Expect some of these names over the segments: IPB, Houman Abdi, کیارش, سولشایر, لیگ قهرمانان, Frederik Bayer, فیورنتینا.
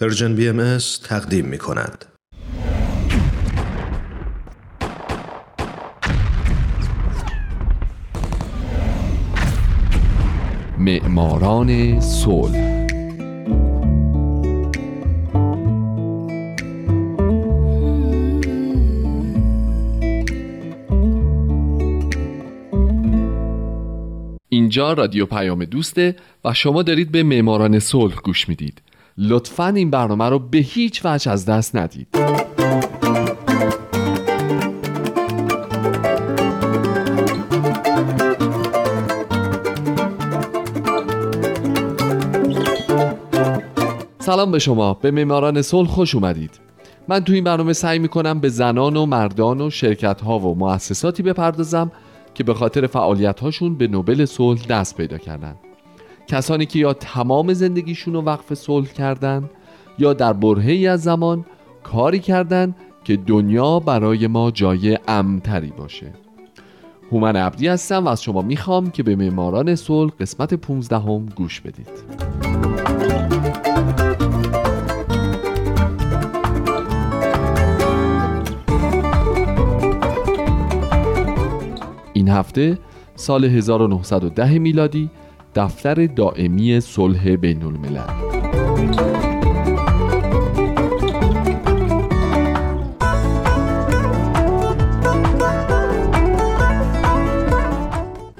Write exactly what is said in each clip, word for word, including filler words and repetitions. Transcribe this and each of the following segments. پرژن بی ام اس تقدیم می کند. معماران صلح. اینجا رادیو پیام دوسته و شما دارید به معماران صلح گوش میدید. لطفاً این برنامه رو به هیچ وجه از دست ندید. سلام به شما، به معماران صلح خوش اومدید. من تو این برنامه سعی میکنم به زنان و مردان و شرکت‌ها و مؤسساتی بپردازم که به خاطر فعالیت‌هاشون به نوبل صلح دست پیدا کردن. کسانی که یا تمام زندگیشون رو وقف صلح کردن یا در برهه‌ای از زمان کاری کردن که دنیا برای ما جای امن‌تری باشه. هومن عبدی هستم و از شما میخوام که به معماران صلح قسمت پانزدهم گوش بدید. این هفته سال هزار و نهصد و ده میلادی دفتر دائمی صلح بین الملل.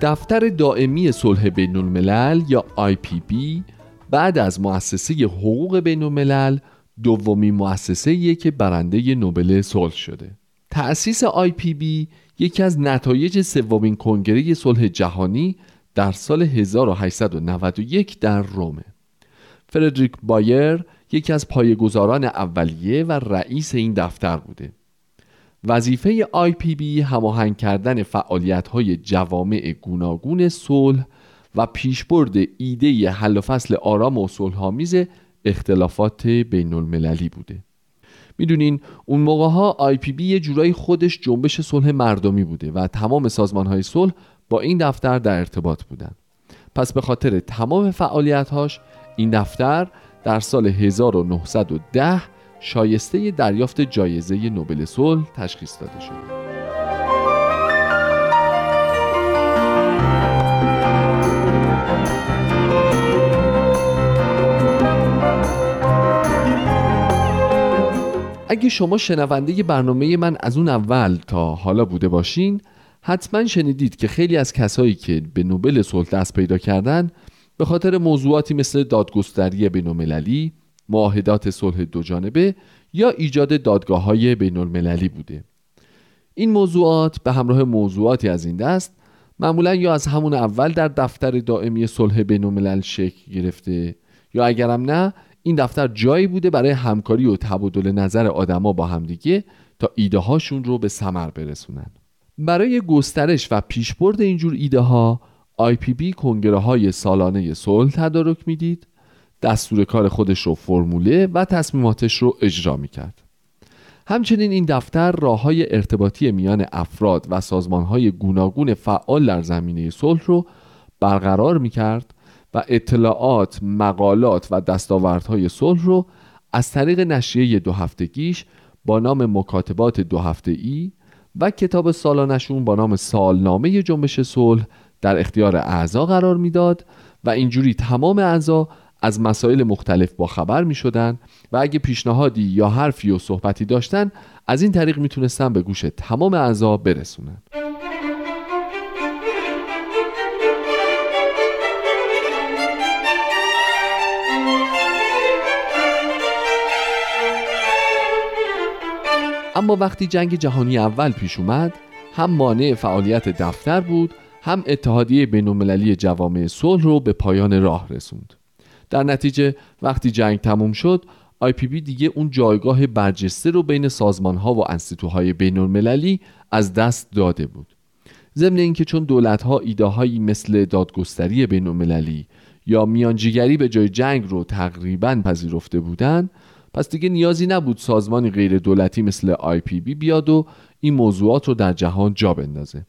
دفتر دائمی صلح بین الملل یا آی پی بی بعد از مؤسسه حقوق بین الملل دومین مؤسسه‌ایه که برنده نوبل صلح شده. تأسیس آی پی بی یکی از نتایج سومین کنگره صلح جهانی در سال هزار و هشتصد و نود و یک در رومه. فردریک بایر یکی از پایه‌گذاران اولیه و رئیس این دفتر بوده. وظیفه آی پی بی هماهنگ کردن فعالیت‌های جوامع گوناگون صلح و پیشبرد ایده حل و فصل آرام و صلح‌آمیز اختلافات بین‌المللی بوده. میدونین اون موقع ها آی پی بی یه جورایی خودش جنبش صلح مردمی بوده و تمام سازمان های صلح با این دفتر در ارتباط بودن. پس به خاطر تمام فعالیت‌هاش این دفتر در سال هزار و نهصد و ده شایسته دریافت جایزه نوبل صلح تشخیص داده شد. اگه شما شنونده برنامه من از اون اول تا حالا بوده باشین، حتما شنیدید که خیلی از کسایی که به نوبل صلح دست پیدا کردن به خاطر موضوعاتی مثل دادگستری بین‌المللی، معاهدات صلح دوجانبه یا ایجاد دادگاه‌های بین‌المللی بوده. این موضوعات به همراه موضوعاتی از این دست معمولا یا از همون اول در دفتر دائمی صلح بین‌الملل شکل گرفته یا اگرم نه این دفتر جایی بوده برای همکاری و تبادل نظر آدما با همدیگه تا ایده هاشون رو به ثمر برسونن. برای گسترش و پیشبرد اینجور ایده ها آی پی بی کنگره های سالانه صلح تدارک میدید، دستور کار خودش رو فرموله و تصمیماتش رو اجرا میکرد. همچنین این دفتر راه‌های ارتباطی میان افراد و سازمان‌های گوناگون فعال در زمینه صلح رو برقرار میکرد و اطلاعات، مقالات و دستاوردهای صلح رو از طریق نشریه دو هفتگیش با نام مکاتبات دو هفته‌ای و کتاب سالانشون با نام سالنامه جنبش صلح در اختیار اعضا قرار میداد و اینجوری تمام اعضا از مسائل مختلف با خبر می شدن و اگه پیشنهادی یا حرفی و صحبتی داشتن از این طریق می تونستن به گوش تمام اعضا برسونن. اما وقتی جنگ جهانی اول پیش اومد، هم مانع فعالیت دفتر بود، هم اتحادیه بین‌المللی جوامع صلح رو به پایان راه رسوند. در نتیجه وقتی جنگ تموم شد، آی پی بی دیگه اون جایگاه برجسته رو بین سازمان‌ها و انستیتوهای بین‌المللی از دست داده بود. ضمن اینکه چون دولت‌ها ایده‌هایی مثل دادگستری بین‌المللی یا میانجیگری به جای جنگ رو تقریباً پذیرفته بودن، پس دیگه نیازی نبود سازمانی غیر دولتی مثل آی پی بی بیاد و این موضوعات رو در جهان جا بندازه.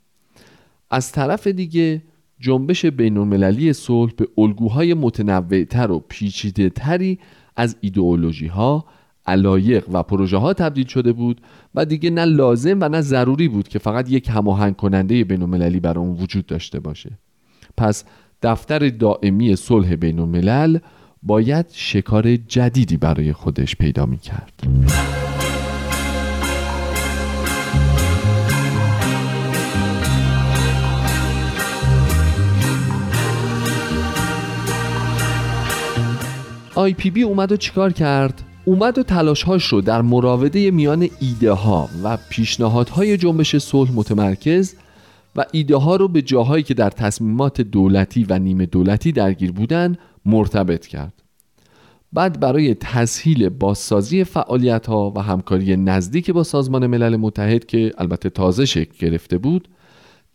از طرف دیگه جنبش بین‌المللی صلح به الگوهای متنوع‌تر و پیچیده‌تری از ایدئولوژی ها، علایق و پروژه ها تبدیل شده بود و دیگه نه لازم و نه ضروری بود که فقط یک هماهنگ کننده بین‌المللی برای اون وجود داشته باشه. پس دفتر دائمی صلح بین‌الملل باید شکار جدیدی برای خودش پیدا می‌کرد. آی پی بی اومد و چیکار کرد؟ اومد و تلاش‌هاش رو در مراوده میان ایده‌ها و پیشنهادهای جنبش صلح متمرکز و ایده‌ها رو به جاهایی که در تصمیمات دولتی و نیمه دولتی درگیر بودن مرتبط کرد. بعد برای تسهیل بازسازی فعالیت‌ها و همکاری نزدیک با سازمان ملل متحد که البته تازه شکل گرفته بود،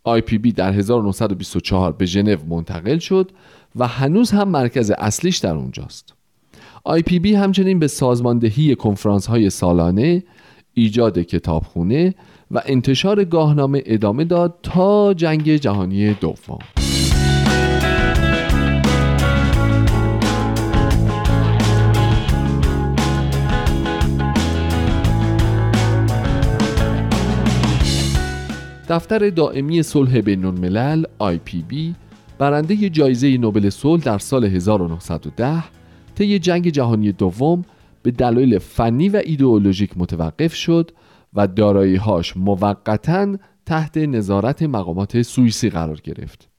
آی پی بی در هزار و نهصد و بیست و چهار به ژنو منتقل شد و هنوز هم مرکز اصلیش در اونجاست. آی پی بی همچنین به سازماندهی کنفرانس‌های سالانه، ایجاد کتابخونه و انتشار گاهنامه ادامه داد تا جنگ جهانی دوم. دفتر دائمی صلح بین‌الملل آی پی بی برنده ی جایزه نوبل صلح در سال هزار و نهصد و ده طی جنگ جهانی دوم به دلایل فنی و ایدئولوژیک متوقف شد و دارایی‌هاش موقتاً تحت نظارت مقامات سوئیسی قرار گرفت.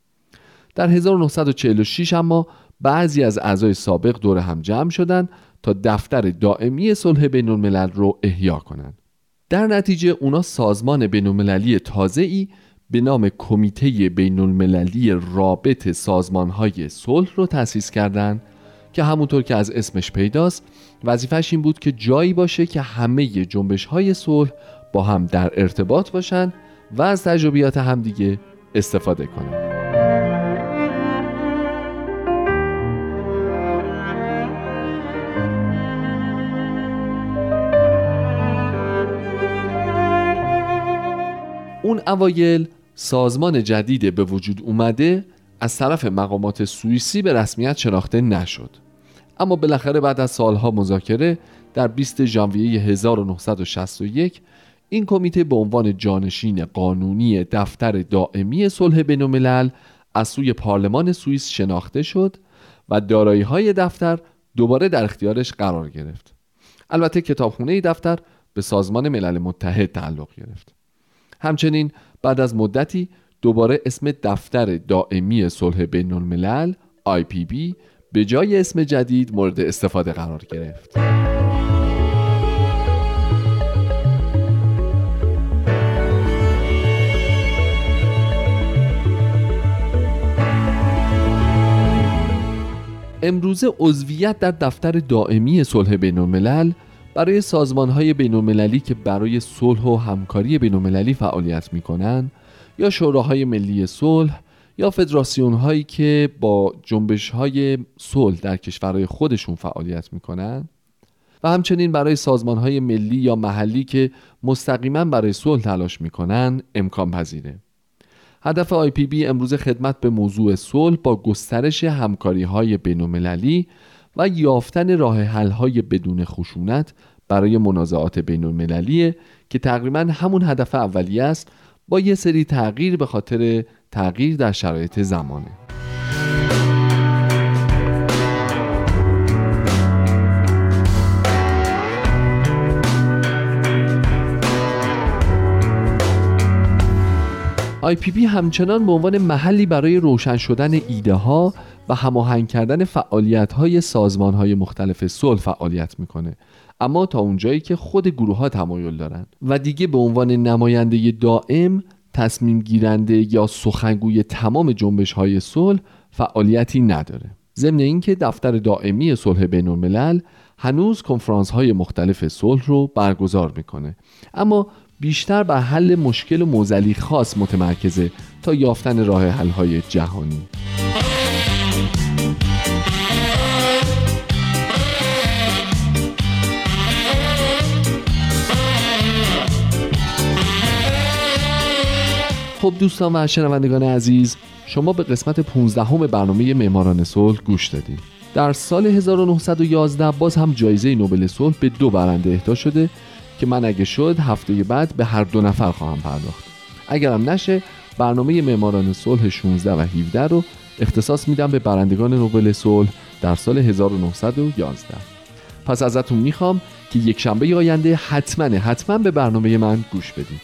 در هزار و نهصد و چهل و شش اما بعضی از اعضای سابق دور هم جمع شدند تا دفتر دائمی صلح بین‌الملل رو احیا کنند. در نتیجه اونا سازمان بین‌المللی تازه‌ای به نام کمیته بین‌المللی رابط سازمان‌های صلح رو تأسیس کردند که همونطور که از اسمش پیداست وظیفه‌ش این بود که جایی باشه که همه جنبش‌های صلح با هم در ارتباط باشن و از تجربیات همدیگه استفاده کنن. اون اوایل سازمان جدید به وجود اومده از طرف مقامات سوئیسی به رسمیت شناخته نشد، اما بالاخره بعد از سالها مذاکره در بیستم ژانویه هزار و نهصد و شصت و یک این کمیته به عنوان جانشین قانونی دفتر دائمی صلح بین‌الملل از سوی پارلمان سوئیس شناخته شد و دارایی‌های دفتر دوباره در اختیارش قرار گرفت. البته کتابخونه دفتر به سازمان ملل متحد تعلق گرفت. همچنین بعد از مدتی دوباره اسم دفتر دائمی صلح بین‌الملل آی پی بی به جای اسم جدید مورد استفاده قرار گرفت. امروزه عضویت در دفتر دائمی صلح بین‌الملل برای سازمان‌های بین‌المللی که برای صلح و همکاری بین‌المللی فعالیت می‌کنند یا شوراهای ملی صلح یا فدراسیون‌هایی که با جنبش‌های صلح در کشورهای خودشون فعالیت می‌کنند و همچنین برای سازمان‌های ملی یا محلی که مستقیماً برای صلح تلاش می‌کنند امکان پذیره. هدف آی پی بی امروز خدمت به موضوع صلح با گسترش همکاری‌های بین‌المللی و یافتن راه حل‌های بدون خشونت برای منازعات بین‌المللی که تقریباً همون هدف اولیه است، با یه سری تغییر به خاطر تغییر در شرایط زمانه. آی پی بی همچنان به عنوان محلی برای روشن شدن ایده ها و هماهنگ کردن فعالیت های سازمان های مختلف صلح فعالیت میکنه، اما تا اونجایی که خود گروه ها تمایل دارن و دیگه به عنوان نماینده دائم، تصمیم گیرنده یا سخنگوی تمام جنبش های صلح فعالیتی نداره. ضمن اینکه دفتر دائمی صلح بین‌الملل هنوز کنفرانس های مختلف صلح رو برگزار میکنه، اما بیشتر بر حل مشکل و معضلی خاص متمرکزه تا یافتن راه حل های جهانی. خب دوستان و شنوندگان عزیز، شما به قسمت پانزدهم برنامه معماران صلح گوش دادید. در سال هزار و نهصد و یازده باز هم جایزه نوبل صلح به دو برنده اهدا شده که من اگه شد هفته بعد به هر دو نفر خواهم پرداخت. اگرم نشه برنامه معماران صلح شانزده و هفده رو اختصاص میدم به برندگان نوبل صلح در سال هزار و نهصد و یازده. پس ازتون میخوام که یک شنبه آینده حتما حتما به برنامه من گوش بدید.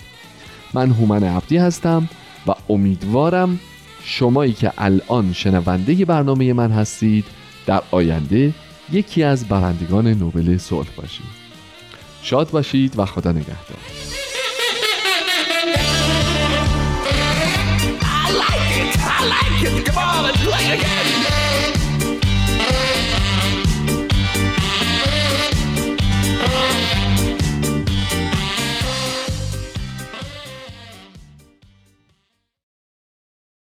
من هومن عبدی هستم و امیدوارم شمایی که الان شنونده برنامه من هستید در آینده یکی از برندگان نوبل صلح باشید. شاد باشید و خدا نگهدار. I like it, I like it, come on, let's play again.